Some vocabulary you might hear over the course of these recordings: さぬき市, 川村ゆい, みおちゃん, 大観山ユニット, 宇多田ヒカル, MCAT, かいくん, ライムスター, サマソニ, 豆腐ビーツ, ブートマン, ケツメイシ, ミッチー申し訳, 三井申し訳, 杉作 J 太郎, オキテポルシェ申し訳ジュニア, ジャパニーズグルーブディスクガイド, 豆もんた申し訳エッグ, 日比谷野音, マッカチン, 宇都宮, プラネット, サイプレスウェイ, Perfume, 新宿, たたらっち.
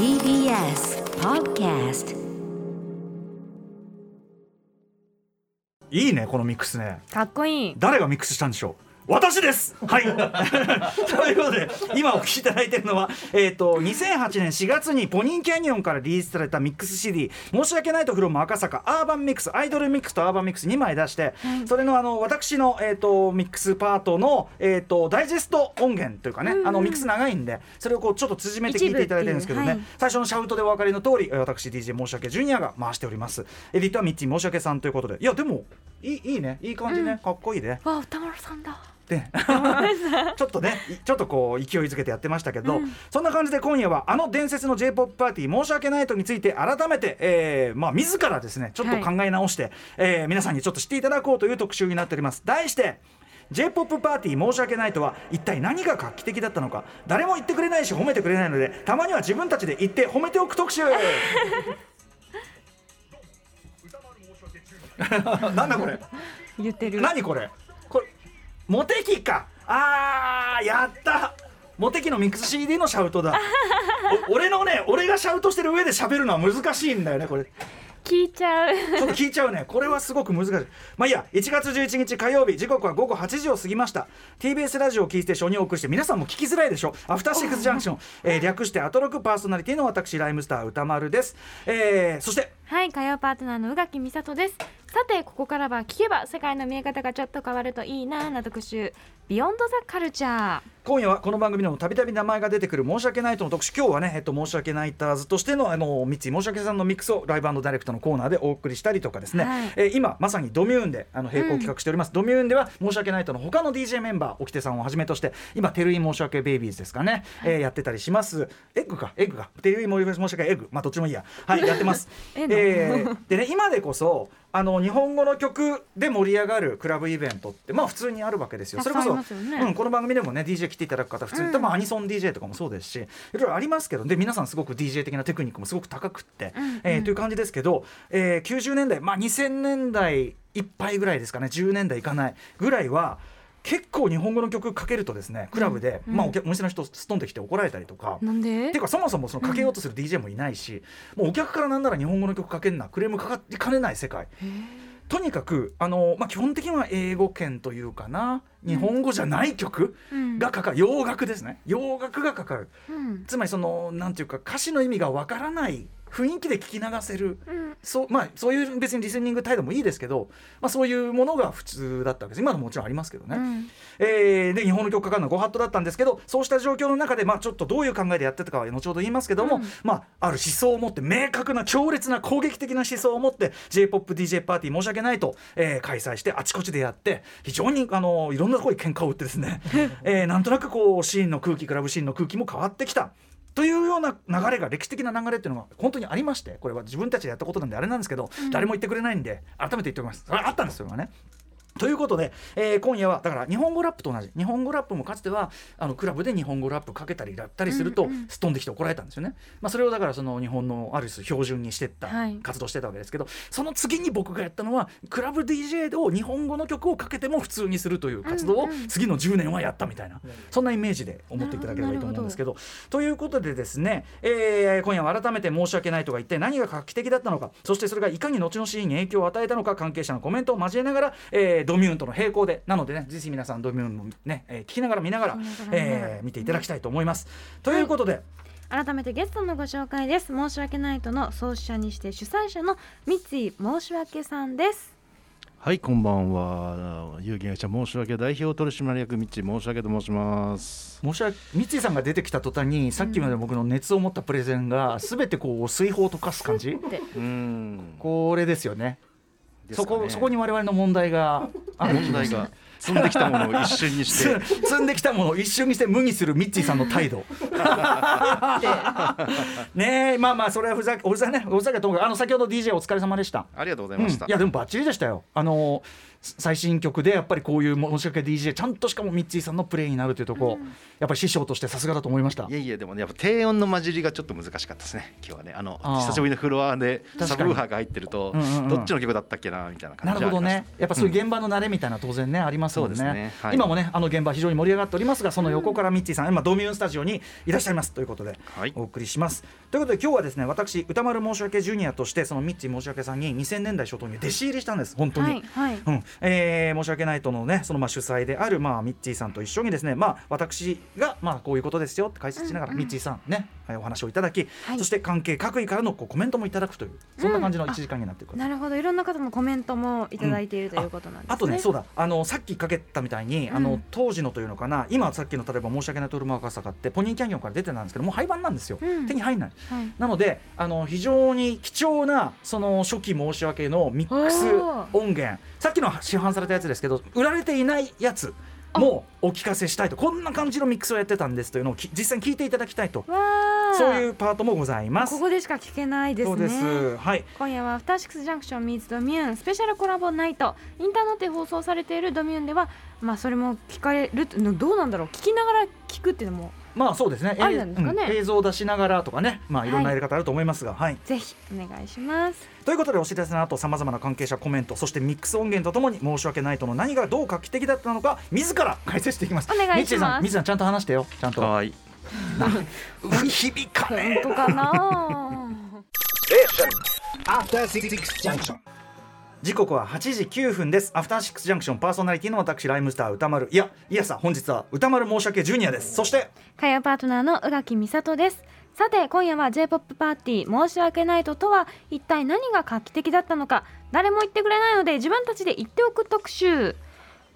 TBS Podcast。いいねこのミックスね。かっこいい。誰がミックスしたんでしょう。私です、はい、ということで今お聞きいただいているのは、2008年4月にポニーキャニオンからリリースされたミックス CD 申し訳ないとフロム赤坂アーバンミックスアイドルミックスとアーバンミックス2枚出して、はい、それの私の、ミックスパートの、ダイジェスト音源というかね、うんうん、ミックス長いんでそれをこうちょっと縮めて聞いていただいてるんですけどね、はい、最初のシャウトでお分かりの通り私 DJ 申し訳ジュニアが回しております。エディットはミッチー申し訳さんということで、いやでもいいねいい感じね、うん、かっこいいね。わあ歌丸さんだちょっとねちょっとこう勢いづけてやってましたけど、うん、そんな感じで今夜はあの伝説の J-POP パーティー申し訳ないとについて改めて、自らですねちょっと考え直して、はい、皆さんにちょっと知っていただこうという特集になっております。題してJ-POP パーティー申し訳ないとは一体何が画期的だったのか、誰も言ってくれないし褒めてくれないのでたまには自分たちで言って褒めておく特集なんだこれ言ってる何これモテキか。あーやった、モテキのミックス CD のシャウトだ俺がシャウトしてる上で喋るのは難しいんだよねこれ。聞いちゃうちょっと聞いちゃうねこれはすごく難しい。まあいいや。1月11日火曜日、時刻は午後8時を過ぎました。 TBS ラジオをキーステーションにお送りして、皆さんも聞きづらいでしょ、アフターシックスジャンクション、略してアトロク、パーソナリティの私ライムスター歌丸です、そしてはい火曜パートナーの宇垣美里です。さてここからは聞けば世界の見え方がちょっと変わるといいなな特集、ビヨンドザカルチャー。今夜はこの番組でもたびたび名前が出てくる申し訳ないとの特集。今日はね、申し訳ないターズとしての三井申し訳さんのミックスをライブ&ダイレクトのコーナーでお送りしたりとかですね、はい、今まさにドミューンで並行企画しております、うん、ドミューンでは申し訳ないとの他の DJ メンバー、沖手さんをはじめとして今テルイ申し訳ベイビーズですかね、はい、やってたりします。エッグかテルイ申し訳エッグ、まあどっちもいいや、はいやってますでね、今でこそ日本語の曲で盛り上がるクラブイベントってまあ普通にあるわけですよ。それこそ、うん、この番組でもね DJ 来ていただく方普通に、アニソン DJ とかもそうですし、いろいろありますけど、で皆さんすごく DJ 的なテクニックもすごく高くって、という感じですけど、90年代、まあ、2000年代いっぱいぐらいですかね、10年代いかないぐらいは結構日本語の曲かけるとですねクラブで、お店の人すとんできて怒られたりとか、なんでていうかそもそもそのかけようとする DJ もいないし、もうお客からなんなら日本語の曲かけんなクレームかかってかねない世界。とにかく基本的には英語圏というかな、日本語じゃない曲がかかる、洋楽ですね、洋楽がかかる、つまりそのなんていうか歌詞の意味がわからない雰囲気で聞き流せる、そういう別にリスニング態度もいいですけど、そういうものが普通だったわけです。今のももちろんありますけどね、で日本の曲かかるのはご法度だったんですけど、そうした状況の中で、ちょっとどういう考えでやってたかは後ほど言いますけども、ある思想を持って、明確な強烈な攻撃的な思想を持って J-POP DJ パーティー申し訳ないと、開催してあちこちでやって、非常にいろんなところに喧嘩を売ってですねなんとなくこうシーンの空気、クラブシーンの空気も変わってきたというような流れが、歴史的な流れっていうのが本当にありまして、これは自分たちでやったことなんであれなんですけど、誰も言ってくれないんで改めて言っておきます。それあったんですよね。ということで、今夜はだから日本語ラップと同じ、日本語ラップもかつてはクラブで日本語ラップかけたりラップたりするとすっ飛んできて怒られたんですよね、それをだからその日本のある種標準にしてった、活動してたわけですけど、その次に僕がやったのはクラブ DJ を日本語の曲をかけても普通にするという活動を次の10年はやったみたいな、そんなイメージで思っていただければいいと思うんですけど、ということでですね、今夜は改めて申し訳ないとか一体何が画期的だったのか、そしてそれがいかに後のシーンに影響を与えたのか、関係者のコメントを交えながら、ドミューンとの並行でなのでね、ぜひ皆さんドミューンもね、聞きながら見ながら、見ていただきたいと思います、ということで、改めてゲストのご紹介です。申し訳ないとの創始者にして主催者の三井申し訳さんです。はい、こんばんは。有限会社申し訳代表取締役三井申し訳と申します。三井さんが出てきた途端に、さっきまで僕の熱を持ったプレゼンが全てこう水泡を溶かす感じこれですよね。そこに我々の問題があるんですね。問題が積んできたものを一瞬にして積んできたものを一瞬にして無にするミッチーさんの態度ねえ、それはふざけともかく、先ほど DJ お疲れ様でした。ありがとうございました。いやでもバッチリでしたよ。最新曲でやっぱりこういう申し訳 DJ ちゃんとしかもミッチーさんのプレイになるというところ、うん、やっぱり師匠としてさすがだと思いました。いやいやでもねやっぱ低音の混じりがちょっと難しかったですね今日はね。あの久しぶりのフロアでサブウーハーが入ってると、うんうんうん、どっちの曲だったっけなみたいな感じがありました。なるほどね、やっぱそういう現場の慣れみたいな当然ね、うん、ありますもんね。そうですね、はい、今もねあの現場非常に盛り上がっておりますが、その横からミッチーさん、うん、今ドミューンスタジオにいらっしゃいますということで、はい、お送りします。ということで今日はですね私歌丸申し訳ジュニアとしてそのミッチー申し訳さんに2000年代初頭に弟子入りしたんです。本当に、はいはい、うん、申し訳ないとのねそのまあ主催であるまあミッチーさんと一緒にですね、まあ私がまあこういうことですよって解説しながらミッチーさんね、はい、お話をいただき、はい、そして関係各位からのこうコメントもいただくというそんな感じの1時間になってくる、うん、なるほど、いろんな方のコメントもいただいている、うん、ということなんですね。あとねそうだ、あのさっきかけたみたいにあの、うん、当時のというのかな、今さっきの例えば申し訳ないトルマーカーサカってポニーキャニオンから出てたんですけどもう廃盤なんですよ、うん、手に入んない、はい、なのであの非常に貴重なその初期申し訳のミックス音源、さっきの市販されたやつですけど売られていないやつもお聞かせしたいと、こんな感じのミックスをやってたんですというのを実際に聞いていただきたいと、そういうパートもございます。ここでしか聞けないですね。そうです、はい、今夜はアフターシックスジャンクションミーツドミューンスペシャルコラボナイト、インターネットで放送されているドミューンでは、まあ、それも聞かれる、どうなんだろう、聞きながら聞くっていうのも、まあそうですね、あれなんですかね、うん、映像を出しながらとかね、まあ、いろんなやり方あると思いますが、はいはい、ぜひお願いします。ということでお知らせの後さまざまな関係者コメント、そしてミックス音源とともに申し訳ないとの何がどう画期的だったのか自ら解説していきます。お願いします。みっちーさん、みっちーさんちゃんと話してよ、ちゃんと。はい、響かねえ本当かな。アフターシックスジャンクション、時刻は8時9分です。アフターシックスジャンクションパーソナリティの私ライムスター歌丸、いやさ本日は歌丸申し訳ジュニアです。そして火曜パートナーの宇垣美里です。さて今夜は J-POP パーティー申し訳ないととは一体何が画期的だったのか、誰も言ってくれないので自分たちで言っておく特集。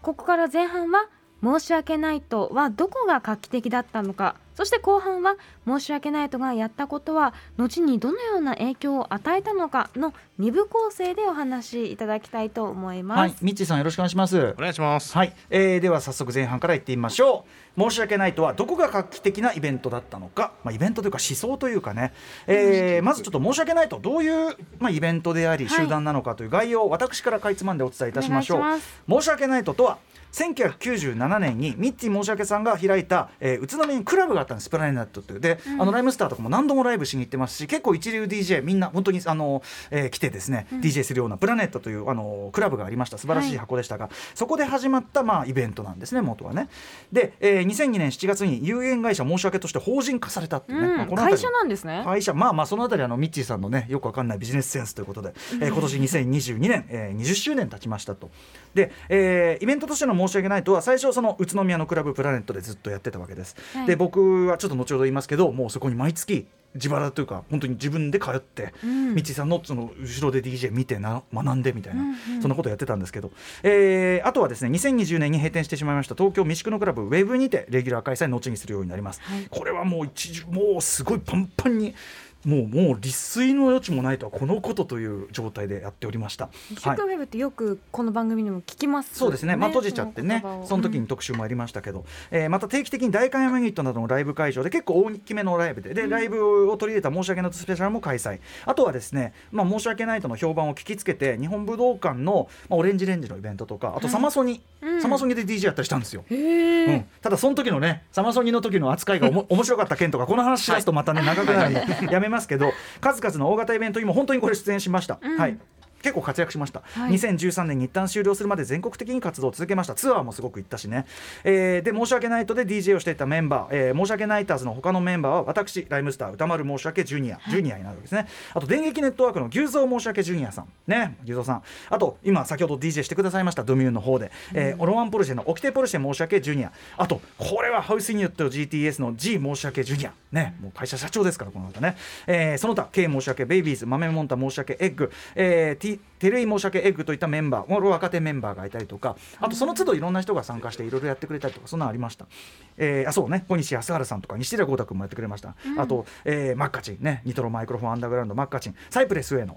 ここから前半は申し訳ないとはどこが画期的だったのか、そして後半は申し訳ないとがやったことは後にどのような影響を与えたのかの2部構成でお話しいただきたいと思います、はい、みっちーさんよろしくお願いします。お願いします、はい、では早速前半からいってみましょう。申し訳ないとはどこが画期的なイベントだったのか、まあ、イベントというか思想というかね、まずちょっと申し訳ないとどういう、まあ、イベントであり集団なのかという概要を私からかいつまんでお伝えいたしましょう、はい、申し訳ないととは1997年にミッチー申し訳さんが開いた、宇都宮にクラブがあったんです、プラネットっていうで、うん、あのライムスターとかも何度もライブしに行ってますし、結構一流 DJ みんな本当に来てですね、うん、DJ するようなプラネットというクラブがありました。素晴らしい箱でしたが、はい、そこで始まった、まあ、イベントなんですね元はね。で、2002年7月に有限会社申し訳として法人化されたっていうね、うん、まあ、この会社なんですね。会社、まあまあそのあたりミッチーさんのねよくわかんないビジネスセンスということで、今年2022年、20周年経ちましたと。で、イベントとしての申し訳ないとは最初その宇都宮のクラブプラネットでずっとやってたわけです、はい、で僕はちょっと後ほど言いますけどもうそこに毎月自腹というか本当に自分で通って、うん、みっちーさんのその後ろで DJ 見て学んでみたいな、うんうん、そんなことやってたんですけど、あとはですね2020年に閉店してしまいました東京三宿のクラブウェブにてレギュラー開催後にするようになります、はい、これはもうもうすごいパンパンにもう立水の余地もないとはこのことという状態でやっておりました。シックウェブってよくこの番組にも聞きます、ね、はい、そうですね、まあ、閉じちゃってね その時に特集もありましたけど、うん、また定期的に大観山ユニットなどのライブ会場で結構大きめのライブ でライブを取り入れた申し訳ないとスペシャルも開催。あとはですね、まあ、申し訳ないとの評判を聞きつけて日本武道館の、まあ、オレンジレンジのイベントとかあとサマソニ、はい、サマソニで DJ やったりしたんですよ、うん、ただその時のねサマソニの時の扱いが面白かった件とかこの話し出すとまたね長くなりやめますけど数々の大型イベントにも本当にこれ出演しました、うん、はい、結構活躍しました、はい、2013年に一旦終了するまで全国的に活動を続けました。ツアーもすごく行ったしね、で申し訳ないとで DJ をしていたメンバー、申し訳ないターズの他のメンバーは私ライムスター歌丸申し訳ジュニアになるわけですね。あと電撃ネットワークの牛蔵申し訳ジュニアさんね、牛蔵さん、あと今先ほど DJ してくださいましたドミューンの方で、オロワンポルシェのオキテポルシェ申し訳ジュニア、あとこれはハウスユニット GTS の G 申し訳ジュニアね、もう会社社長ですからこの方ね、その他 K 申し訳ベイビーズ豆もんた申し訳エッグ、Tテレイ申し訳エッグといったメンバー若手メンバーがいたりとか、あとその都度いろんな人が参加していろいろやってくれたりとかそんなのありました、あそうね小西康晴さんとか西寺豪太君もやってくれました、うん、あと、マッカチンねニトロマイクロフォンアンダーグラウンドマッカチンサイプレスウェイの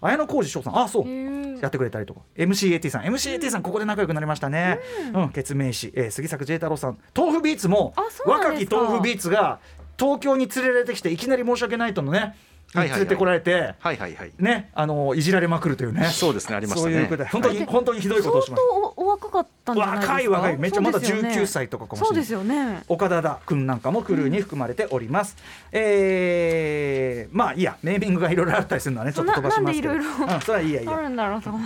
綾野浩二翔さんあそうやってくれたりとか MCAT さん MCAT さんここで仲良くなりましたね、うんうん、ケツメイシ、杉作 J 太郎さん豆腐ビーツも若き豆腐ビーツが東京に連れられてきていきなり申し訳ないとのね連れてこられてね、いじられまくるというね。そうですね、ありましたね。本当にひどいことをしました。相当お若かったんじゃないですか。若いめっちゃ、まだ19歳とかかもしれない。そうですよね。岡田君なんかもクルーに含まれております。まあいいや、ネーミングがいろいろあったりするのはね、ちょっと飛ばしますけど、それはいいやいいや。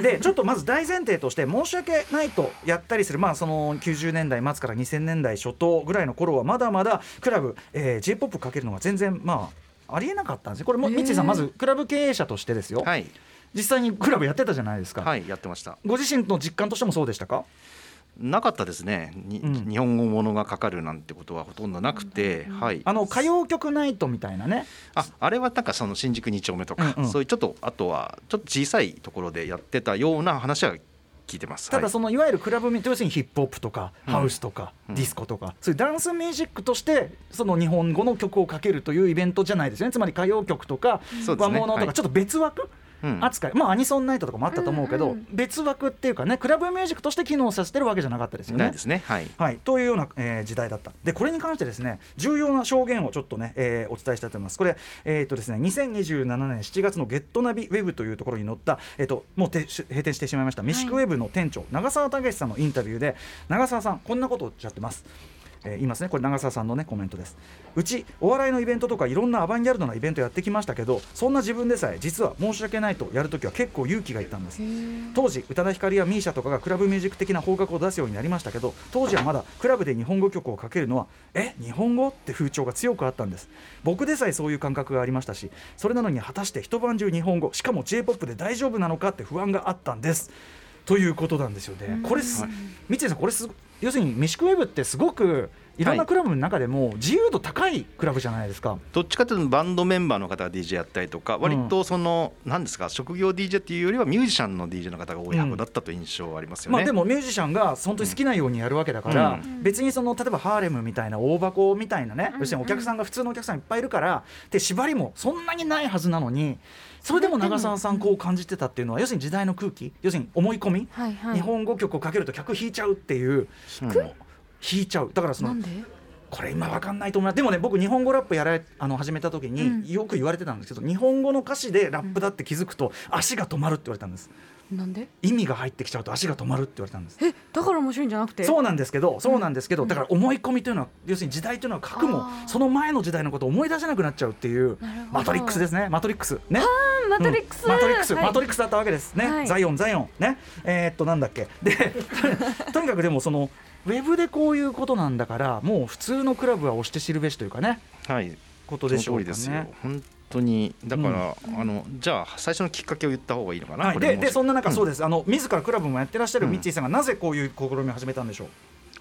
でちょっとまず大前提として申し訳ないとやったりする、まあその90年代末から2000年代初頭ぐらいの頃はまだまだクラブ、J-POP かけるのが全然まあありえなかったんですよ。これもミッチーさん、まずクラブ経営者としてですよ、はい、実際にクラブやってたじゃないですか。はい、やってました。ご自身の実感としてもそうでしたか。なかったですね、うん、日本語ものがかかるなんてことはほとんどなくて、うんはい、歌謡曲ナイトみたいなね、 あれはなんかその新宿2丁目とか、うんうん、そういうちょっとあとはちょっと小さいところでやってたような話は聞いてます。ただそのいわゆるクラブミュージック、要するにヒップホップとかハウスとかディスコとか、そういうダンスミュージックとしてその日本語の曲をかけるというイベントじゃないですよね。つまり歌謡曲とか和物とかちょっと別枠扱い、まあアニソンナイトとかもあったと思うけど、別枠っていうかね、クラブミュージックとして機能させてるわけじゃなかったですよね。ないですね。はいはい、というような時代だった。でこれに関してですね、重要な証言をちょっとねお伝えしたいと思います。これですね、2027年7月のゲットナビウェブというところに載ったもう閉店してしまいましたミシクウェブの店長長澤武さんのインタビューで、長澤さんこんなことをおっしゃってます。言いますね、これ長澤さんのねコメントです。うちお笑いのイベントとかいろんなアバンギャルドなイベントやってきましたけど、そんな自分でさえ実は申し訳ないとやるときは結構勇気がいったんです。当時宇多田ヒカルやミーシャとかがクラブミュージック的な方角を出すようになりましたけど、当時はまだクラブで日本語曲をかけるのは日本語って風潮が強くあったんです。僕でさえそういう感覚がありましたし、それなのに果たして一晩中日本語、しかも J-POP で大丈夫なのかって不安があったんです、ということなんですよね。これ三井さん、これ要するにミシクウェブってすごくいろんなクラブの中でも自由度高いクラブじゃないですか。はい、どっちかというとバンドメンバーの方が DJ やったりとか、割とその何ですか、職業 DJ っていうよりはミュージシャンの DJ の方が多い箱だったという印象はありますよね。でもミュージシャンが本当に好きなようにやるわけだから、別にその例えばハーレムみたいな大箱みたいなね、要するにお客さんが普通のお客さんいっぱいいるからで縛りもそんなにないはずなのに、それでも長澤さんこう感じてたっていうのは、要するに時代の空気、要するに思い込み、はいはい、日本語曲をかけると客引いちゃうっていう、引いちゃう。だからそのこれ今分かんないと思う。でもね、僕日本語ラップ始めた時によく言われてたんですけど、日本語の歌詞でラップだって気づくと足が止まるって言われたんです。なんで意味が入ってきちゃうと足が止まるって言われたんです。だから面白いんじゃなくて。そうなんですけど、だから思い込みというのは、要するに時代というのは核もその前の時代のことを思い出せなくなっちゃうっていう、マトリックスですね。マトリックスだったわけですね。はい、ザイオンね、なんだっけでとにかくでもそのウェブでこういうことなんだから、もう普通のクラブは推して知るべしというかね、はい、ことでしょうかね。その通りですよ、本当に。だから、じゃあ最初のきっかけを言った方がいいのかな。はい、でそんな中、そうです、自らクラブもやってらっしゃるミッチーさんがなぜこういう試みを始めたんでしょう。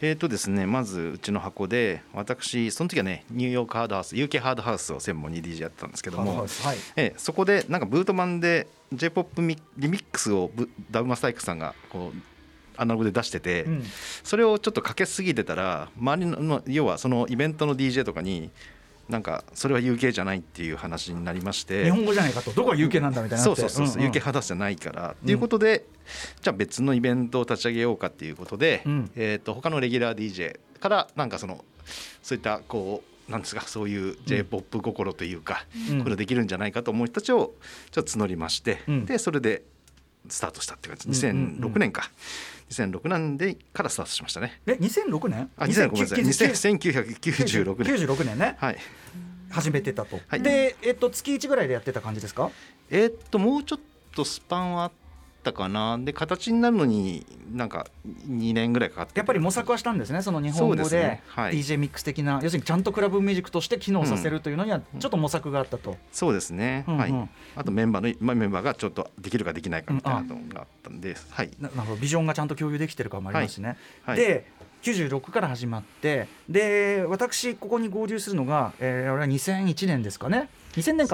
ですね、まずうちの箱で私その時はね、ニューヨークハードハウス UK ハードハウスを専門に DJ やってたんですけども、そこでなんかブートマンで J-POP リミックスをダウマサイクさんがこうアナログで出してて、それをちょっとかけすぎてたら、周りの要はそのイベントの DJ とかになんかそれは UK じゃないっていう話になりまして、日本語じゃないかと、どこが UK なんだみたいなって、そう UK 話じゃないからっていうことで、じゃあ別のイベントを立ち上げようかっていうことで、他のレギュラー DJ からなんかそういったこうなんですか、そういう J-POP 心というか、これできるんじゃないかと思う人たちをちょっと募りまして、でそれでスタートしたって感じ。2006年か、2006年でからスタートしましたね。2006年？1996年ね。はい。始めてたと。はい、で、月1ぐらいでやってた感じですか？もうちょっとスパンはあったかな。で、形になるのになんか2年ぐらいかかって。やっぱり模索はしたんですね。その日本語で DJ ミックス的な、要するにちゃんとクラブミュージックとして機能させるというのにはちょっと模索があったと。そうですね。はい。あとメンバーがちょっとできるかできないかみたいなのがあったんで、はい。なんかビジョンがちゃんと共有できてるかもありますしね。はいはい、で、96から始まって、で私ここに合流するのが、あれは2001年ですかね。2000年。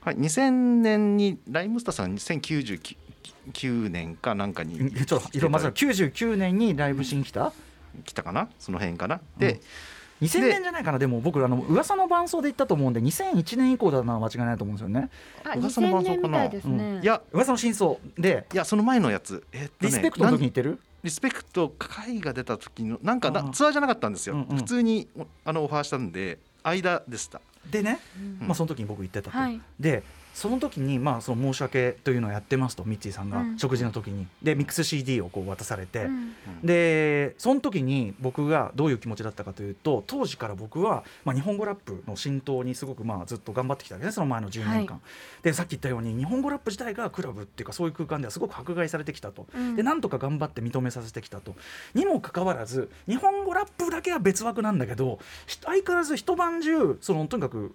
はい、2000年にライムスターさん2009年かなんかにちょっと色まず99年にライブしに来たかな、その辺かな。で、2000年じゃないかな。でも僕噂の伴奏で行ったと思うんで、2001年以降だな、間違いないと思うんですよね。2000年みたいですね。いや、噂の真相で、いやその前のやつ、リスペクトの時に行ってる、リスペクト会が出た時のなんかツアーじゃなかったんですよ。普通にオファーしたんで間でした。でね、まあ、その時に僕行ってたと、はい、でその時にまあその申し訳というのをやってますとミッチーさんが食事の時に、でミックス CD をこう渡されて、でその時に僕がどういう気持ちだったかというと、当時から僕はまあ日本語ラップの浸透にすごくまあずっと頑張ってきたわけです、その前の10年間、はい、でさっき言ったように日本語ラップ自体がクラブっていうかそういう空間ではすごく迫害されてきたと、でなんとか頑張って認めさせてきたとにもかかわらず、日本語ラップだけは別枠なんだけど相変わらず一晩中そのとにかく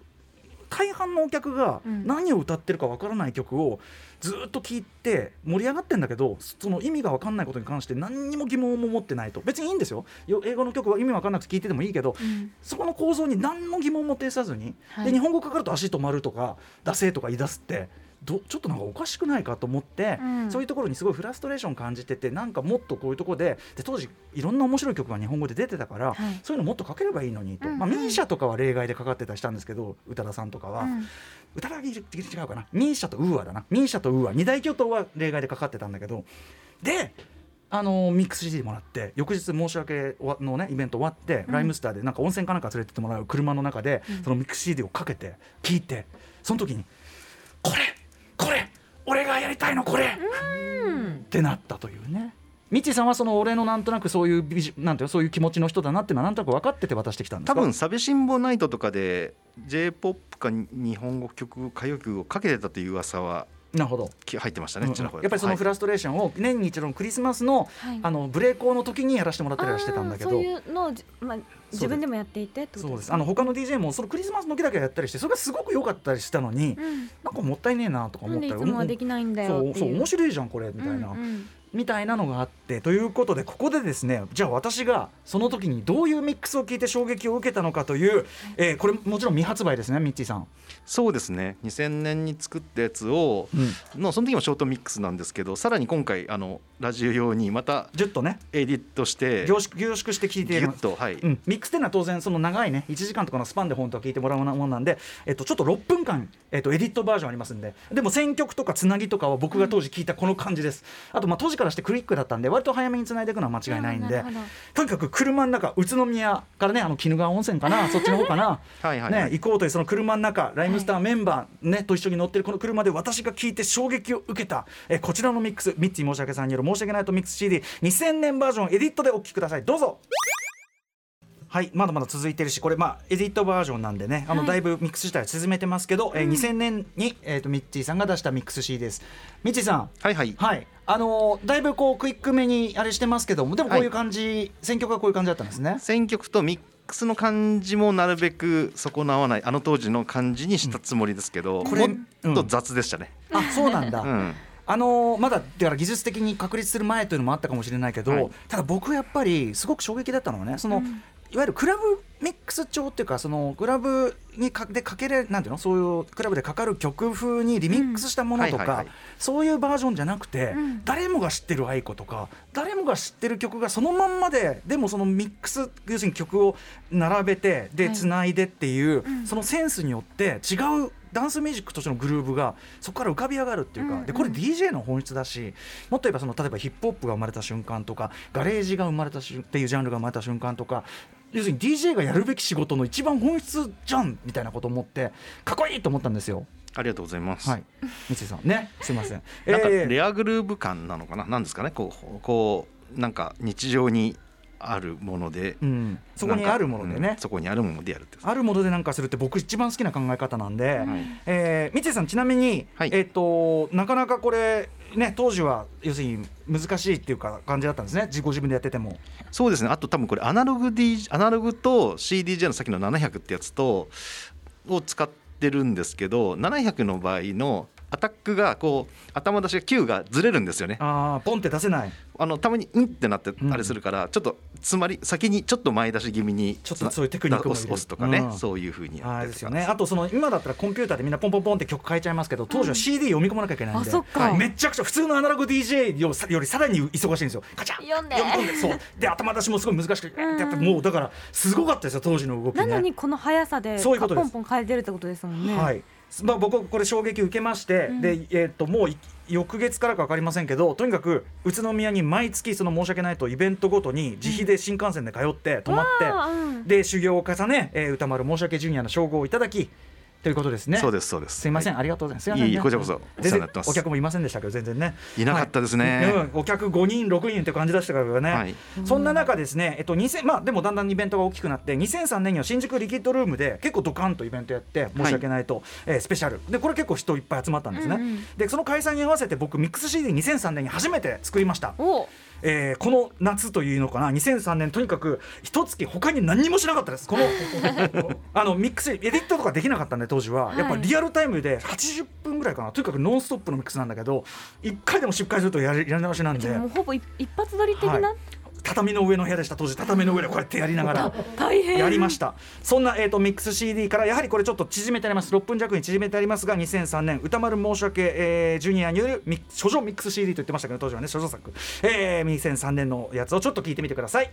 大半のお客が何を歌ってるかわからない曲をずっと聴いて盛り上がってんだけど、その意味がわかんないことに関して何にも疑問も持ってないと。別にいいんですよ、英語の曲は意味わかんなくて聴いててもいいけど、そこの構造に何の疑問も呈さずに、で日本語かかると足止まるとかダセーとか言い出すってちょっとなんかおかしくないかと思って、そういうところにすごいフラストレーション感じてて、なんかもっとこういうところ で当時いろんな面白い曲が日本語で出てたから、はい、そういうのもっとかければいいのにと、まあ、MISIA とかは例外でかかってたりしたんですけど、宇多田さんとかは、宇多田は違うかな、 MISIA と UA だな、 MISIA と UA 二大巨頭は例外でかかってたんだけど、でミックス CD もらって翌日申し訳の、ね、イベント終わって、ライムスターでなんか温泉かなんか連れてってもらう車の中で、そのミックス CD をかけて聴いて、その時にこれ俺がやりたいのこれってなったというね。ミッチーさんはその俺のなんとなくそういうなんていうそういう気持ちの人だなっていうのはなんとなく分かってて渡してきたんですか。多分サビシンボナイトとかで J-POP か日本語曲歌謡曲をかけてたという噂は入ってましたね、ちらほら。やっぱりそのフラストレーションを年に一度のクリスマスの、はい、ブレイクの時にやらせてもらったりはしてたんだけど、そういうのを、まあ、自分でもやっていてってことですか。そうです。他の DJ もそのクリスマスの時だけやったりして、それがすごく良かったりしたのに、なんかもったいねえなとか思ったり、なんでいつもはできないんだよっていう、そう面白いじゃんこれみたいな、みたいなのがあって、ということでここでですね、じゃあ私がその時にどういうミックスを聞いて衝撃を受けたのかという、これもちろん未発売ですね、ミッチーさん。そうですね、2000年に作ったやつを、その時もショートミックスなんですけど、さらに今回ラジオ用にまたジュッとねエディットして凝縮して聞いていると、はい、ミックスというのは当然その長いね1時間とかのスパンで本当は聞いてもらうものなんで、ちょっと6分間、エディットバージョンありますんで、でも選曲とかつなぎとかは僕が当時聞いたこの感じです、あとまあ当時からしてクイックだったんで割と早めに繋いでいくのは間違いないんで、とにかく車の中、宇都宮からね鬼怒川温泉かなそっちの方かなはいはい、はいね、行こうというその車の中、ライムスターメンバー、ね、と一緒に乗ってるこの車で私が聞いて衝撃を受けた、こちらのミックス、ミッチー申し訳さんによる申し訳ないとミックス CD 2000年バージョンエディットでお聴きください、どうぞ。はい、まだまだ続いてるし、これまあエディットバージョンなんでね、だいぶミックス自体は進めてますけど、2000年にミッチーさんが出したミックス CD です。ミッチーさん、はいはいはい、だいぶこうクイックめにあれしてますけども、でもこういう感じ、はい、選曲がこういう感じだったんですね。選曲とミックスの感じもなるべく損なわない、当時の感じにしたつもりですけど、これもっと雑でしたね、あ、そうなんだ、まだだから技術的に確立する前というのもあったかもしれないけど、はい、ただ僕やっぱりすごく衝撃だったのはね、その、いわゆるクラブミックス調っていうか、そのクラブにかけれなんていうの、そういうクラブでかかる曲風にリミックスしたものとか、そういうバージョンじゃなくて、誰もが知ってるアイコとか誰もが知ってる曲がそのまんまで、でもそのミックス、要するに曲を並べてで繋いでっていう、そのセンスによって違うダンスミュージックとしてのグルーブがそこから浮かび上がるっていうか、でこれ DJ の本質だし、もっと言えばその例えばヒップホップが生まれた瞬間とか、ガレージが生まれたっていうジャンルが生まれた瞬間とか、要するに DJ がやるべき仕事の一番本質じゃんみたいなことを思ってかっこいいと思ったんですよ。ありがとうございます、はい、三井さんね、すいませんなんかレアグルーブ感なのかな、なんですかね、こうなんか日常にあるもので、そこにあるものでね、そこにあるものでやるってあるものでなんかするって僕一番好きな考え方なんで、三井さんちなみに、はい、なかなかこれね、当時は要するに難しいっていうか感じだったんですね、ご自分でやってても。そうですね、あと多分これアナログと CDJ のさっきの700ってやつを使ってるんですけど、700の場合のアタックがこう頭出しが Q がずれるんですよね。あ、ポンって出せない、たまにうんってなってあれするから、ちょっとつまり先にちょっと前出し気味にちょっとそういうテクニックを押すとかね、そういう風にやってるですよね。あとその今だったらコンピューターでみんなポンポンポンって曲変えちゃいますけど、当時は CD 読み込まなきゃいけないんで、めちゃくちゃ普通のアナログ DJ よりさらに忙しいんですよ。カチャッ読み込んでそうで頭出しもすごい難しくて、もうだからすごかったですよ当時の動きね。なのにこの速さでポンポン変えてるってことですもんね。はい、まあ、僕はこれ衝撃受けまして、うん、で、もう翌月からか分かりませんけど、とにかく宇都宮に毎月その申し訳ないとイベントごとに自費で新幹線で通って泊まって、うん、で修行を重ね、歌丸申し訳ジュニアの称号をいただきということですね。そうですそうです。すいません、はい、ありがとうございます。すいません、ね、いいこちらこそお世話になってます。お客もいませんでしたけど全然ね、いなかったですね、はい、お客5人6人って感じでしたからね、はい、そんな中ですね、まあ、でもだんだんイベントが大きくなって2003年には新宿リキッドルームで結構ドカンとイベントやって申し訳ないと、はい、スペシャルでこれ結構人いっぱい集まったんですね、うんうん、でその開催に合わせて僕ミックス CD2003 年に初めて作りました。おこの夏というのかな、2003年とにかく一月他に何もしなかったです。このミックスエディットとかできなかったんで当時は、はい、やっぱリアルタイムで80分ぐらいかな、とにかくノンストップのミックスなんだけど1回でも失敗するとやり直しなんで、もうほぼ一発撮り的な、はい、畳の上の部屋でした当時。畳の上でこうやってやりながらやりました。そんな、ミックス CD からやはりこれちょっと縮めてあります、6分弱に縮めてありますが、2003年歌丸申し訳、ジュニアによる処女ミックス CD と言ってましたけど当時はね、処女作、2003年のやつをちょっと聞いてみてください。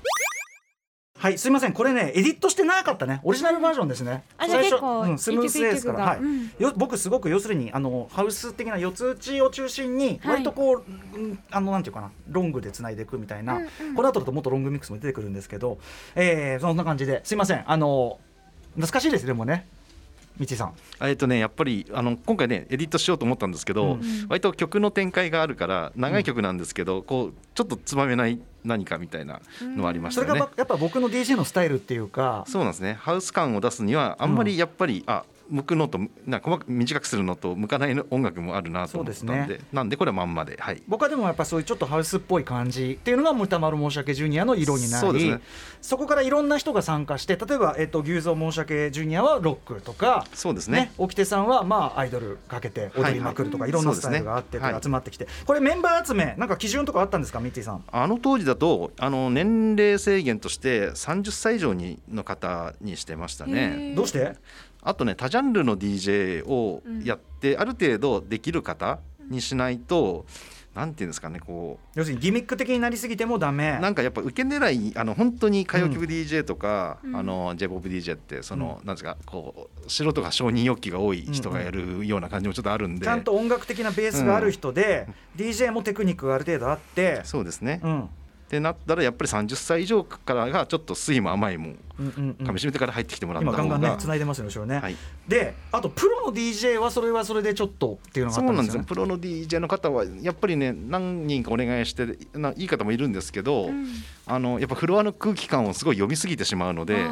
はい、すいません、これねエディットしてなかったね、オリジナルバージョンですね。あ、じゃあ結構、うん、スムースですから、はい、うん、僕すごく要するにハウス的な四つ打ちを中心に割とこう、はい、なんていうかな、ロングでつないでいくみたいな、うんうん、この後だともっとロングミックスも出てくるんですけど、そんな感じですいません、懐かしいですね。もうね道井さん、やっぱり今回ねエディットしようと思ったんですけど、うん、割と曲の展開があるから長い曲なんですけど、うん、こうちょっとつまめない何かみたいなのはありましたね、うん、それがやっぱ僕の DJ のスタイルっていうか。そうなんですね、ハウス感を出すにはあんまりやっぱり、うん、向くのとなんか短くするのと向かない音楽もあるなと思ったん で、なんでこれはまんまで、はい、僕はでもやっぱそういうちょっとハウスっぽい感じっていうのが歌丸申し訳ジュニアの色になり ね、そこからいろんな人が参加して、例えば、牛蔵申し訳ジュニアはロックとか、そうですね、沖手さんはまあアイドルかけて踊りまくるとか、はいはい、いろんなスタイルがあって集まってきて、はい、これメンバー集めなんか基準とかあったんですか、ミッティさん。当時だと年齢制限として30歳以上の方にしてましたね。どうして？あとね、多ジャンルの DJ をやって、うん、ある程度できる方にしないと、なんていうんですかね、こう要するにギミック的になりすぎてもダメ。なんかやっぱ受け狙い、本当に歌謡曲 DJ とか、うん、J-POP DJ ってその、うん、なんですか、こう素人が承認欲求が多い人がやるような感じもちょっとあるんで、うんうん、ちゃんと音楽的なベースがある人で、うん、DJ もテクニックがある程度あって、そうですね、うん、ってなったらやっぱり30歳以上からがちょっと酸いも甘いもかみしめてから入ってきてもらった方が、今ガンガンね繋いでますよね、後ろね、はい、であとプロの DJ はそれはそれでちょっとっていうのがあったんですよね。そうなんですよ、プロの DJ の方はやっぱりね何人かお願いしていい方もいるんですけど、うん、やっぱフロアの空気感をすごい読みすぎてしまうので、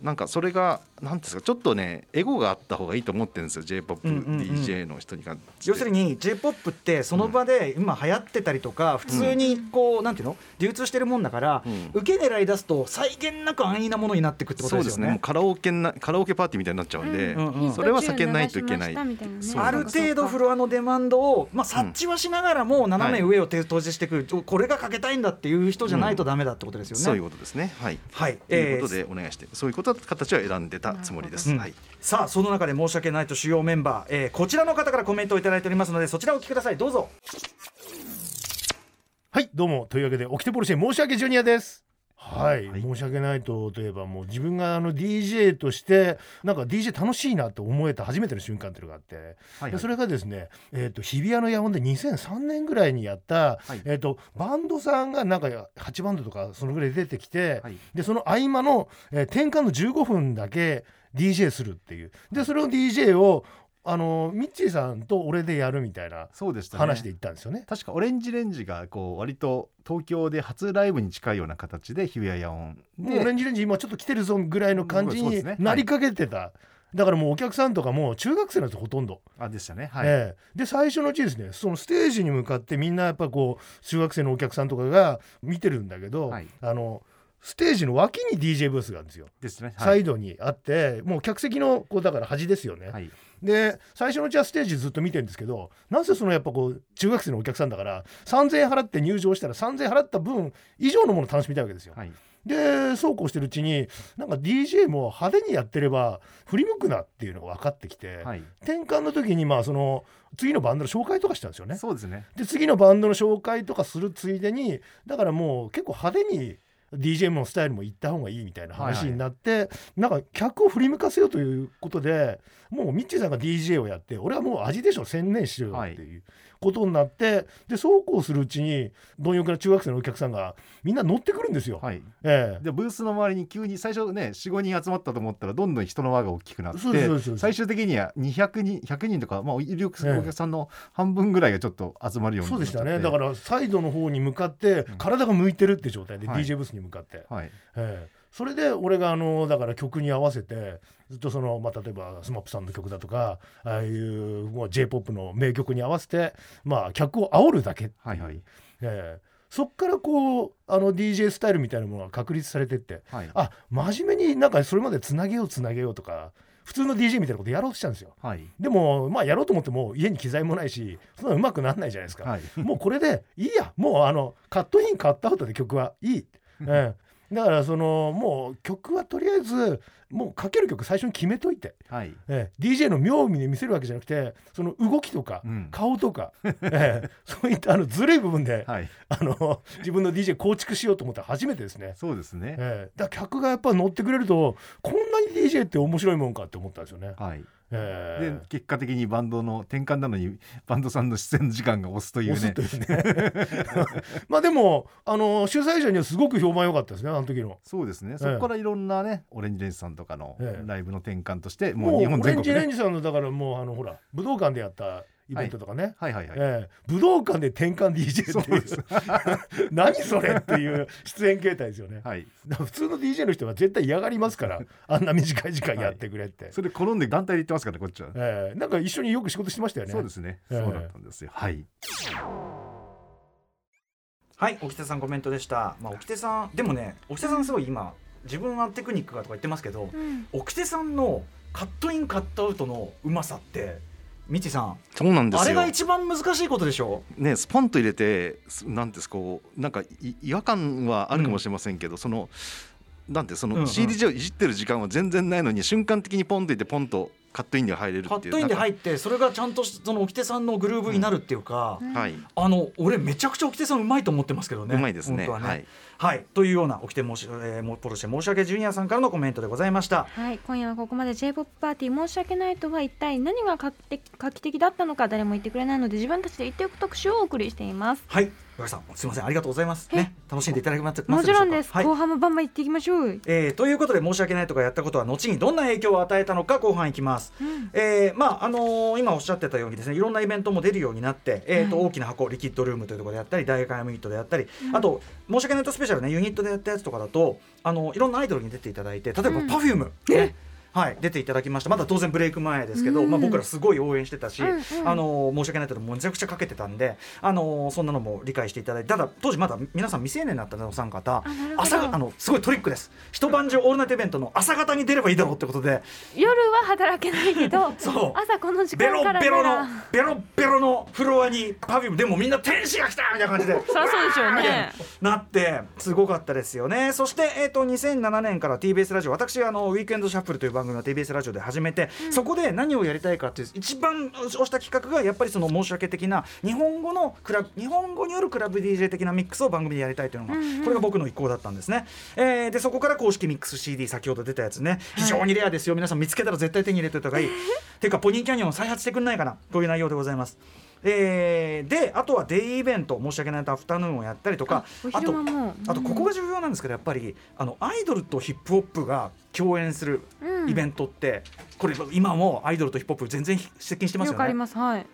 なんかそれがなんですか、ちょっとねエゴがあった方がいいと思ってるんですよ、 J-POP DJ の人に関して、うんうんうん、要するに J-POP ってその場で今流行ってたりとか、うん、普通にこうなんていうの流通してるもんだから、うん、受け狙い出すと際限なく安易なものになっていくってことですよね。そうですね、もうカラオケパーティーみたいになっちゃうんで、うんうんうん、それは避けないといけない、ね、ある程度フロアのデマンドを、まあ、察知はしながらも斜め上を閉じしていく、はい、これがかけたいんだっていう人じゃないとダメだってことですよね、うん、そういうことですね、はい、はい、ということでお願いして、そういうこと形を選んでたつもりです、うん、はい、さあその中で申し訳ないと主要メンバー、こちらの方からコメントをいただいておりますので、そちらをお聞きください、どうぞ。はい、どうも、というわけで沖手ポルシェ申し訳ジュニアです。はい、はい、申し訳ないといえばもう自分がDJ としてなんか DJ 楽しいなと思えた初めての瞬間というのがあって、はいはい、それがですね、日比谷の野音で2003年ぐらいにやった、はい、バンドさんがなんか8バンドとかそのぐらい出てきて、はい、でその合間の、転換の15分だけ DJ するっていう、でそれを DJ をミッチーさんと俺でやるみたいな話で行ったんですよ ね。確かオレンジレンジがこう割と東京で初ライブに近いような形で日比谷野音でオレンジレンジ今ちょっと来てるぞぐらいの感じになりかけてた、ね、はい、だからもうお客さんとかも中学生なんですほとんど。あ、でしたね、はい、で最初のうちですね、そのステージに向かってみんなやっぱこう中学生のお客さんとかが見てるんだけど、はい、ステージの脇に DJ ブースがあるんですよですね、はい、サイドにあって、もう客席のこうだから端ですよね、はい、で最初のうちはステージずっと見てるんですけど、なんせそのやっぱこう中学生のお客さんだから3000円払って入場したら3000円払った分以上のものを楽しみたいわけですよ、はい、でそうこうしてるうちになんか DJ も派手にやってれば振り向くなっていうのが分かってきて、はい、転換の時にまあその次のバンドの紹介とかしたんですよね。そうですね、で次のバンドの紹介とかするついでにだからもう結構派手に DJM のスタイルも行った方がいいみたいな話になって、はいはい、なんか客を振り向かせようということで、もうミッチーさんが DJ をやって俺はもう味でしょ専念しようっていうことになって、はい、でそうこうするうちに貪欲な中学生のお客さんがみんな乗ってくるんですよ、はい、でブースの周りに急に最初ね 4,5 人集まったと思ったらどんどん人の輪が大きくなって、そうですそうですそうです、最終的には200人100人とか、まあ、有力なお客さんの半分ぐらいがちょっと集まるようになっちゃって、そうでしたね、だからサイドの方に向かって体が向いてるって状態で、うん、DJ ブースに向かって、はい、それで俺がだから曲に合わせてずっとまあ、例えば SMAP さんの曲だとかああいうもう J-POP の名曲に合わせて、まあ、客を煽るだけっていう、はいはい、そっからこうDJ スタイルみたいなものが確立されてって、はい、あ真面目になんかそれまでつなげようとか普通の DJ みたいなことやろうとしたんですよ、はい、でも、まあ、やろうと思っても家に機材もないしそんなうまくなんないじゃないですか、はい、もうこれでいいや、もうカットインカットアウトで曲はいい、だからもう曲はとりあえずもうかける曲最初に決めといて、はい、DJ の妙味で見せるわけじゃなくてその動きとか、うん、顔とか、そういったずるい部分で、はい、自分の DJ 構築しようと思ったら初めてですね。そうですね、だから客がやっぱ乗ってくれるとこんなに DJ って面白いもんかって思ったんですよね、はい、で結果的にバンドの転換なのにバンドさんの出演時間が押すというね。まあでも主催者にはすごく評判良かったですね、あの時の。そうですね、そこからいろんなねオレンジレンジさんとかのライブの転換として、もう日本全国、ね、もうオレンジレンジさんのだからもうほら武道館でやったイベントとかね、はいはいはいはい、武道館で転換 DJ っていう何それっていう出演形態ですよね、はい、普通の DJ の人は絶対嫌がりますからあんな短い時間やってくれって、はい、それ転んで団体で行ってますからねこっちは、なんか一緒によく仕事してましたよね。そうですね、そうだったんですよ、はいはい。沖田さんコメントでした。まあ、沖田さんでもね、沖田さんすごい今自分はテクニックがとか言ってますけど、うん、沖田さんのカットインカットアウトのうまさってミチさん、そうなんですよ、あれが一番難しいことでしょう、ね、スポンと入れてなんですこうなんか違和感はあるかもしれませんけど、うん、なんてCD をいじってる時間は全然ないのに瞬間的にポンといてポンとカットインで入れるっていう、カットインで入ってそれがちゃんと沖手さんのグルーブになるっていうか、うん、はい、俺めちゃくちゃ沖手さんうまいと思ってますけどね。うまいですね、本当はね、はいはい、というような沖手ポルシェ申し訳ジュニアさんからのコメントでございました、はい、今夜はここまで J-POP パーティー申し訳ないとは一体何が画期的だったのか誰も言ってくれないので自分たちで言っておく特集をお送りしています。はい、岩さんすみませんありがとうございます、ね、楽しんでいただけますでしょうか。もちろんです、はい、後半もバンバン行っていきましょう、ということで申し訳ないとかやったことは後にどんな影響を与えたのか後半いきます、うん、まあ今おっしゃってたようにですねいろんなイベントも出るようになって、はい、大きな箱リキッドルームというところであったり大会ユニットであったり、うん、あと申し訳ないとスペシャルねユニットでやったやつとかだといろんなアイドルに出ていただいて例えば Perfume、うんねはい、出ていただきました。まだ当然ブレイク前ですけど、まあ、僕らすごい応援してたし、申し訳ないけどもめちゃくちゃかけてたんで、そんなのも理解していただいて、ただ当時まだ皆さん未成年だったお三方すごいトリックです。一晩中オールナイトイベントの朝方に出ればいいだろうってことで夜は働けないけど朝この時間からベロベロのフロアにPerfumeでもみんな天使が来たみたいな感じでそうでしょうねなってすごかったですよね。そして、2007年から TBS ラジオ私ウィークエンドシャッフルという番組の TBS ラジオで始めて、うん、そこで何をやりたいかっていう一番推した企画がやっぱり申し訳的な日本語によるクラブ DJ 的なミックスを番組でやりたいというのが、うんうん、これが僕の意向だったんですね、でそこから公式ミックス CD 先ほど出たやつね非常にレアですよ、はい、皆さん見つけたら絶対手に入れておいた方がいいていうかポニーキャニオン再発してくんないかなこういう内容でございます。であとはデイイベント申し訳ないとアフタヌーンをやったりとか あとここが重要なんですけどやっぱりアイドルとヒップホップが共演するイベントって、うん、これ今もアイドルとヒップホップ全然接近してますよね。よくあります、はい、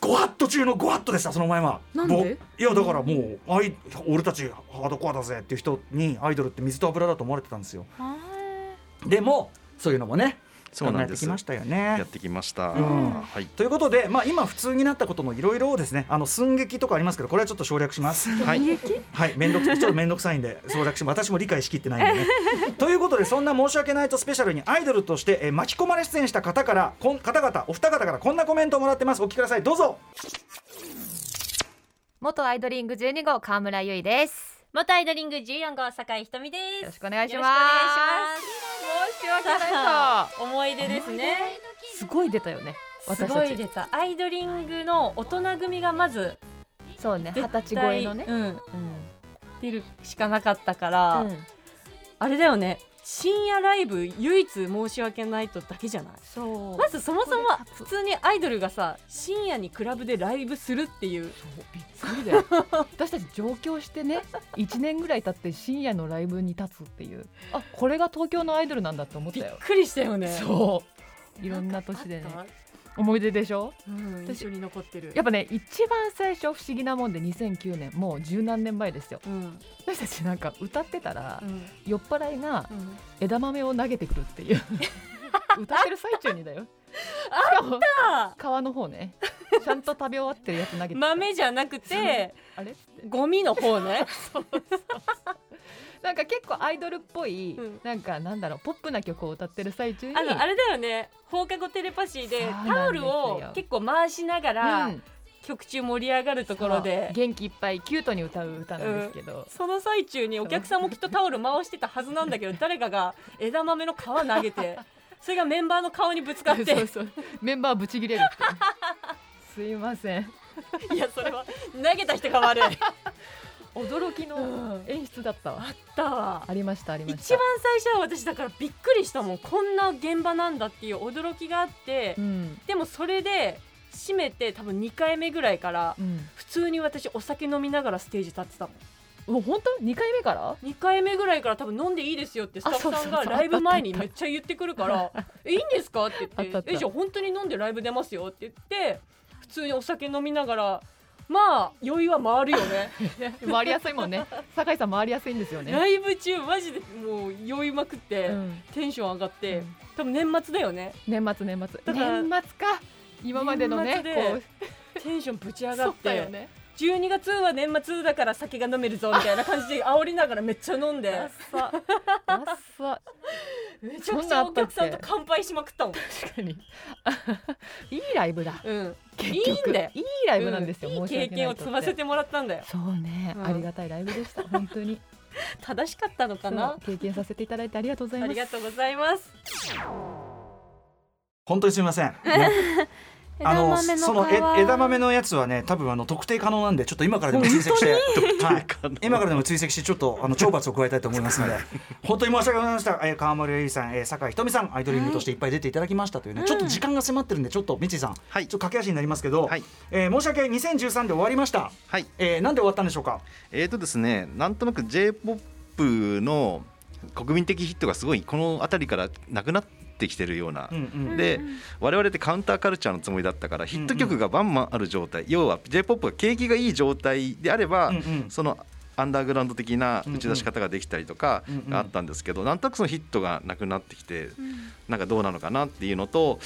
ごはっと中のごはっとでした。その前はなんでいやだからもう俺たちハードコアだぜっていう人にアイドルって水と油だと思われてたんですよ。でもそういうのもねそうなんです。やってきましたよね。やってきました、うんはい、ということで、まあ、今普通になったことのいろいろですね寸劇とかありますけどこれはちょっと省略しますはい、はい、ちょっとめんどくさいんで省略します。私も理解しきってないんでねということでそんな申し訳ないとスペシャルにアイドルとして巻き込まれ出演した方々お二方からこんなコメントをもらってます。お聞きくださいどうぞ。元アイドリング12号川村ゆいです。元アイドリング14号坂井ひとみです。よろしくお願いします。申し訳ないと思い出ですね。すごい出たよね。すごい出た。アイドリングの大人組がまずそうね20歳超えのね、うんうん、出るしかなかったから、うん、あれだよね、深夜ライブ唯一申し訳ないとだけじゃない。そう、まずそもそも普通にアイドルがさ深夜にクラブでライブするっていう、そうびっくりだよ私たち上京してね1年ぐらい経って深夜のライブに立つっていう、あ、これが東京のアイドルなんだって思ったよ。びっくりしたよね。そう、いろんな年でね、思い出でしょ、うん、印象に残ってる。やっぱね、一番最初不思議なもんで2009年、もう十何年前ですよ、うん、私たちなんか歌ってたら、うん、酔っ払いが枝豆を投げてくるっていう、うん、歌ってる最中にだよあった川の方ね、ちゃんと食べ終わってるやつ投げて豆じゃなくてあれゴミの方ねそうそうそうなんか結構アイドルっぽい、うん、なんかなんだろう、ポップな曲を歌ってる最中に あれだよね、放課後テレパシーでタオルを結構回しながら、うん、曲中盛り上がるところで元気いっぱいキュートに歌う歌なんですけど、うん、その最中にお客さんもきっとタオル回してたはずなんだけど誰かが枝豆の皮投げてそれがメンバーの顔にぶつかってそうそう、メンバーぶち切れるってすいませんいや、それは投げた人が悪い驚きの演出だったわ、うん、あったわ、ありました、ありました。一番最初は私だからびっくりしたもん、こんな現場なんだっていう驚きがあって、うん、でもそれで閉めて多分2回目ぐらいから、うん、普通に私お酒飲みながらステージ立ってたもん。もう本当2回目から2回目ぐらいから多分飲んでいいですよってスタッフさんがライブ前にめっちゃ言ってくるからいいんですかって言ってじゃあ本当に飲んでライブ出ますよって言って普通にお酒飲みながら、まあ酔いは回るよね回りやすいもんね酒井さん回りやすいんですよね。ライブ中マジでもう酔いまくって、うん、テンション上がって、うん、多分年末だよね。年末だから年末か今までのねこうテンションぶち上がってよね。12月は年末だから酒が飲めるぞみたいな感じで煽りながらめっちゃ飲んでめちゃくちゃお客さんと乾杯しまくったもん。確かにいいライブだ、うん、結局いいライブなんですよ、うん、いい経験を積ませてもらったんだよ。そうね、うん、ありがたいライブでした本当に正しかったのかな。経験させていただいてありがとうございます。ありがとうございます。本当にすみません、ねその枝豆のやつはね多分特定可能なんでちょっと今からでも追跡して今からでも追跡してちょっと懲罰を加えたいと思いますので本当に申し訳ございました。川丸ゆいさん、酒井ひとみさんアイドリングとしていっぱい出ていただきましたというね、はい、ちょっと時間が迫ってるんでちょっと三井さん、はい、ちょっと駆け足になりますけど、はい、申し訳2013で終わりました、はい、なんで終わったんでしょうか。ですね、なんとなく J-POP の国民的ヒットがすごいこの辺りからなくなってきてるような、うんうん、で我々ってカウンターカルチャーのつもりだったからヒット曲がバンバンある状態、うんうん、要は J-POP が景気がいい状態であれば、うんうん、そのアンダーグラウンド的な打ち出し方ができたりとかがあったんですけど、うんうん、なんとなくそのヒットがなくなってきて、うん、なんかどうなのかなっていうのと、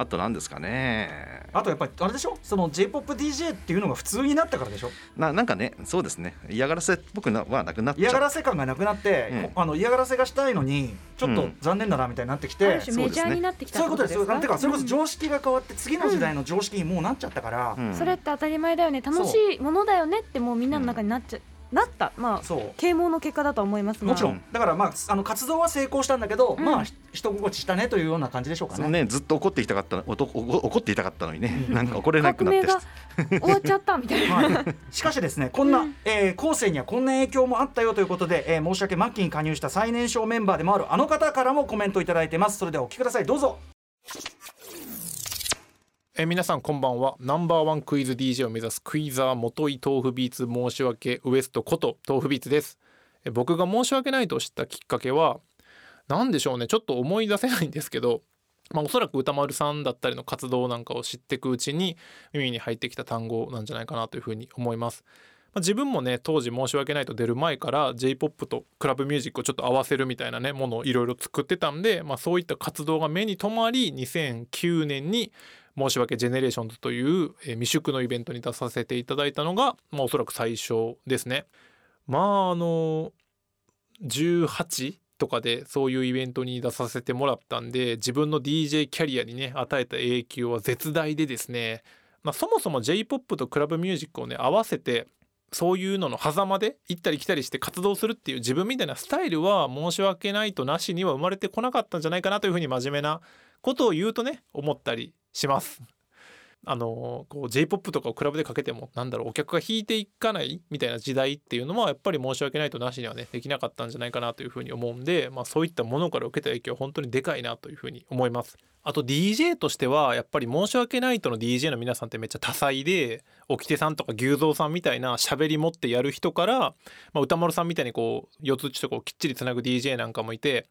あと何ですかね、あとやっぱりあれでしょ、その J-POP DJ っていうのが普通になったからでしょ。 なんかね、そうですね、嫌がらせっぽくはなくなっちゃう、嫌がらせ感がなくなって、うん、嫌がらせがしたいのにちょっと残念だなみたいになってきて、うん、ある種メジャーになってきたってことですか。そういうことです。てかそれこそ常識が変わって次の時代の常識にもうなっちゃったから、うんうん、それって当たり前だよね、楽しいものだよねってもうみんなの中になっちゃう、うんなった、まあ、啓蒙の結果だと思いますが、もちろんだから、まあ、活動は成功したんだけど、うん、まあ人心地したねというような感じでしょうか ね、 そうね、ずっと怒っていたかったのにね、なんか怒れなくなって終わっちゃったみたいな、はい、しかしですねこんな、後世にはこんな影響もあったよということで、申し訳末期に加入した最年少メンバーでもあるあの方からもコメントいただいてます。それではお聞きください、どうぞ。皆さんこんばんは。ナンバーワンクイズ DJ を目指すクイザー元井豆腐ビーツ申し訳ウエストこと豆腐ビーツです。僕が申し訳ないと知ったきっかけは何でしょうね、ちょっと思い出せないんですけど、まあ、おそらく歌丸さんだったりの活動なんかを知っていくうちに耳に入ってきた単語なんじゃないかなというふうに思います。まあ、自分もね当時申し訳ないと出る前から J-POP とクラブミュージックをちょっと合わせるみたいなねものをいろいろ作ってたんで、まあ、そういった活動が目に留まり2009年に申し訳ジェネレーションズという未宿のイベントに出させていただいたのが、まあ、おそらく最初ですね。まあ18とかでそういうイベントに出させてもらったんで自分の DJ キャリアにね与えた影響は絶大でですね、まあ、そもそも J-POP とクラブミュージックをね合わせてそういうのの狭間で行ったり来たりして活動するっていう自分みたいなスタイルは申し訳ないとなしには生まれてこなかったんじゃないかなというふうに真面目なことを言うとね思ったりします。こう J-POP とかをクラブでかけてもなんだろうお客が弾いていかないみたいな時代っていうのはやっぱり申し訳ないとなしにはねできなかったんじゃないかなというふうに思うんで、まあ、そういったものから受けた影響は本当にでかいなというふうに思います。あと DJ としてはやっぱり申し訳ないとの DJ の皆さんってめっちゃ多彩でおきてさんとか牛蔵さんみたいな喋り持ってやる人から、まあ、歌丸さんみたいにこう四つ打ちとかをきっちりつなぐ DJ なんかもいて、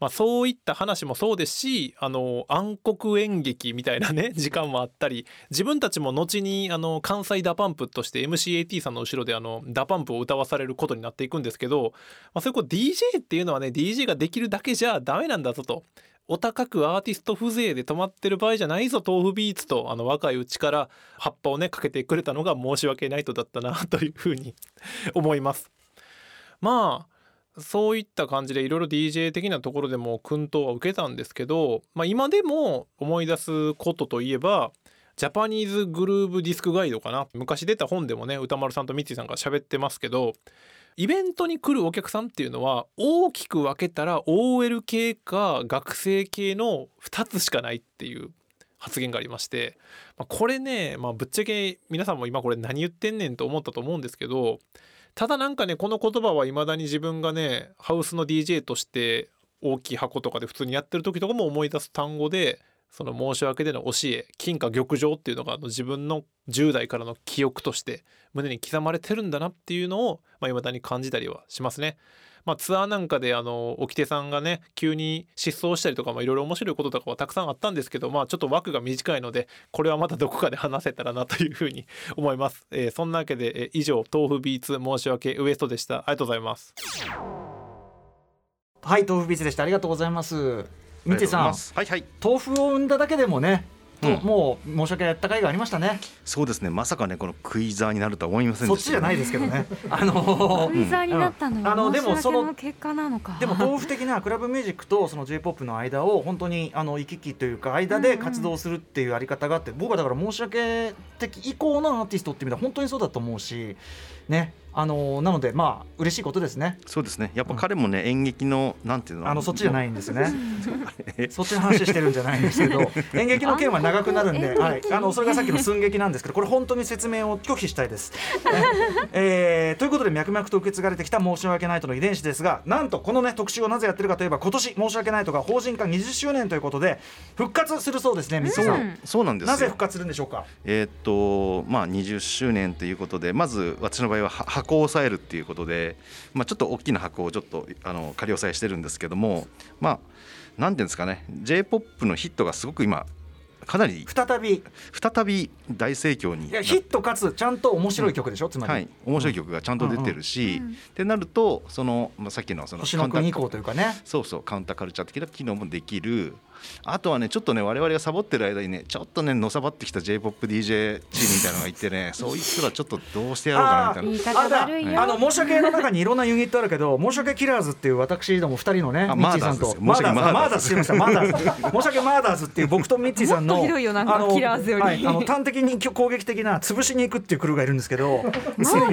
まあ、そういった話もそうですし暗黒演劇みたいなね時間もあったり自分たちも後に関西ダパンプとして MCAT さんの後ろでダパンプを歌わされることになっていくんですけど、まあ、そういう DJ っていうのはね DJ ができるだけじゃダメなんだぞとお高くアーティスト風情で止まってる場合じゃないぞ豆腐ビーツと若いうちから葉っぱをねかけてくれたのが申し訳ないとだったなというふうに思います。まあそういった感じでいろいろ DJ 的なところでも薫陶は受けたんですけど、まあ、今でも思い出すことといえばジャパニーズグルーブディスクガイドかな。昔出た本でもね歌丸さんとミッチーさんが喋ってますけどイベントに来るお客さんっていうのは大きく分けたら OL 系か学生系の2つしかないっていう発言がありまして、まあ、これね、まあ、ぶっちゃけ皆さんも今これ何言ってんねんと思ったと思うんですけどただなんかねこの言葉は未だに自分がねハウスの DJ として大きい箱とかで普通にやってる時とかも思い出す単語でその申し訳での教え金貨玉状っていうのが自分の10代からの記憶として胸に刻まれてるんだなっていうのをいまだに感じたりはしますね。まあ、ツアーなんかで掟さんがね急に失踪したりとかいろいろ面白いこととかはたくさんあったんですけど、まあ、ちょっと枠が短いのでこれはまたどこかで話せたらなというふうに思います。そんなわけで、以上豆腐ビーツ申し訳ウエストでした。ありがとうございます。はい、豆腐ビーツでした。ありがとうございます。ミッチーさん、はいはい、豆腐を産んだだけでもね、もう申し訳やった甲斐がありましたね。そうですね、まさかねこのクイザーになるとは思いませんでした、ね、そっちじゃないですけどねクイザーになったのよ、申し訳の結果なのか。でも豆腐的なクラブミュージックとその J-POP の間を本当に行き来というか間で活動するっていうあり方があって、僕はだから申し訳的以降のアーティストっていう意味では本当にそうだと思うしね、なのでまあ嬉しいことですね。そうですね、やっぱ彼もね、演劇のなんていうのそっちじゃないんですねそっちの話してるんじゃないんですけど演劇の件は長くなるんで、はい、それがさっきの寸劇なんですけどこれ本当に説明を拒否したいです、ということで脈々と受け継がれてきた申し訳ないとの遺伝子ですが、なんとこのね特集をなぜやってるかといえば今年申し訳ないとが法人化20周年ということで復活するそうですね。水さん、そうなんですよ。なぜ復活するんでしょうか。まあ20周年ということで、まず私の場合は箱を押さえるっていうことで、まあ、ちょっと大きな箱をちょっと仮押さえしてるんですけども、まあ何ていうんですかね、 J-POP のヒットがすごく今かなり再び大盛況に。いや、ヒットかつちゃんと面白い曲でしょ、つまり、はい、面白い曲がちゃんと出てるし、ってなるとその、まあ、さっきの星野君以降というかね、そうそう、カウンターカルチャー的な機能もできる。あとはね、ちょっとね我々がサボってる間にねちょっとねのさばってきた J-POP DJ チームみたいなのがいてねそういつらちょっとどうしてやろうかなみたいな。申し訳の中にいろんなユニットあるけど申し訳キラーズっていう私ども2人のね、ミッチーさんとマーダーズ、申し訳マーダーズっていう僕とミッチーさんの端的に攻撃的な潰しに行くっていうクルーがいるんですけどついに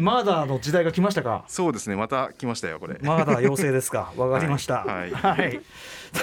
マーダーの時代が来ましたか。そうですね、また来ましたよこれ。マーダー養成ですか、わかりました。はい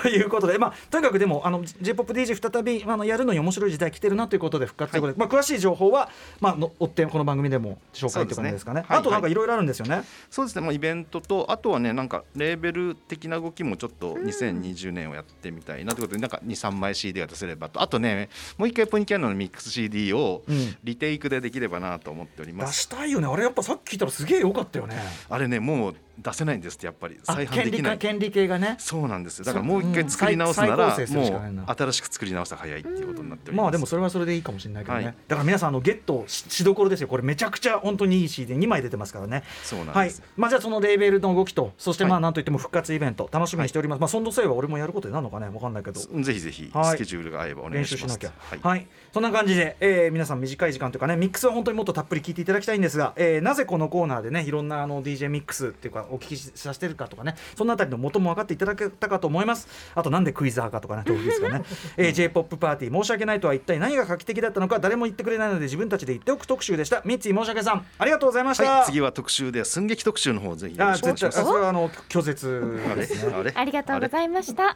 ということで、まあ、とにかくでもJ-POP DJ 再びやるのに面白い時代来てるなということで復活ということで、はい、まあ、詳しい情報は、まあ、追ってこの番組でも紹介という感じですかね。あとなんかいろいろあるんですよね。そうですね、もうイベントとあとはねなんかレーベル的な動きもちょっと2020年をやってみたいなということで、なんか 2,3 枚 CD が出せればと、あとねもう一回ポニキャンのミックス CD をリテイクでできればなと思っております。出したいよね、あれ。やっぱさっき聞いたらすげえ良かったよね。あれねもう出せないんですって、やっぱり再販できない。権利系がね。そうなんですよ、だからもう一回作り直すならもう新しく作り直したら早いっていうことになっております。まあでもそれはそれでいいかもしれないけどね、はい、だから皆さんゲットしどころですよこれ。めちゃくちゃ本当にいい CD 2枚出てますからね。そうなんです、はい、まあ、じゃあそのレーベルの動きと、そしてまあなんといっても復活イベント楽しみにしております、はい、まあ、そのせいは俺もやることになるのかね、分かんないけど、ぜひぜひスケジュールが合えばお願いします。練習しなきゃ、はいはい、そんな感じで、皆さん短い時間というかねミックスは本当にもっとたっぷり聞いていただきたいんですが、なぜこのコーナーでねいろんなDJ ミックスっていうかお聞きさせてるかとかね、そのあたりの元も分かっていただけたかと思います。あとなんでクイズ派かとかね、どうですかねJ-POP パーティー申し訳ないとは一体何が画期的だったのか誰も言ってくれないので自分たちで言っておく特集でした。ミッチー申し訳さん、ありがとうございました。はい、次は特集で寸劇特集の方ぜひよろしくお願いします。それは拒絶ですねありがとうございました。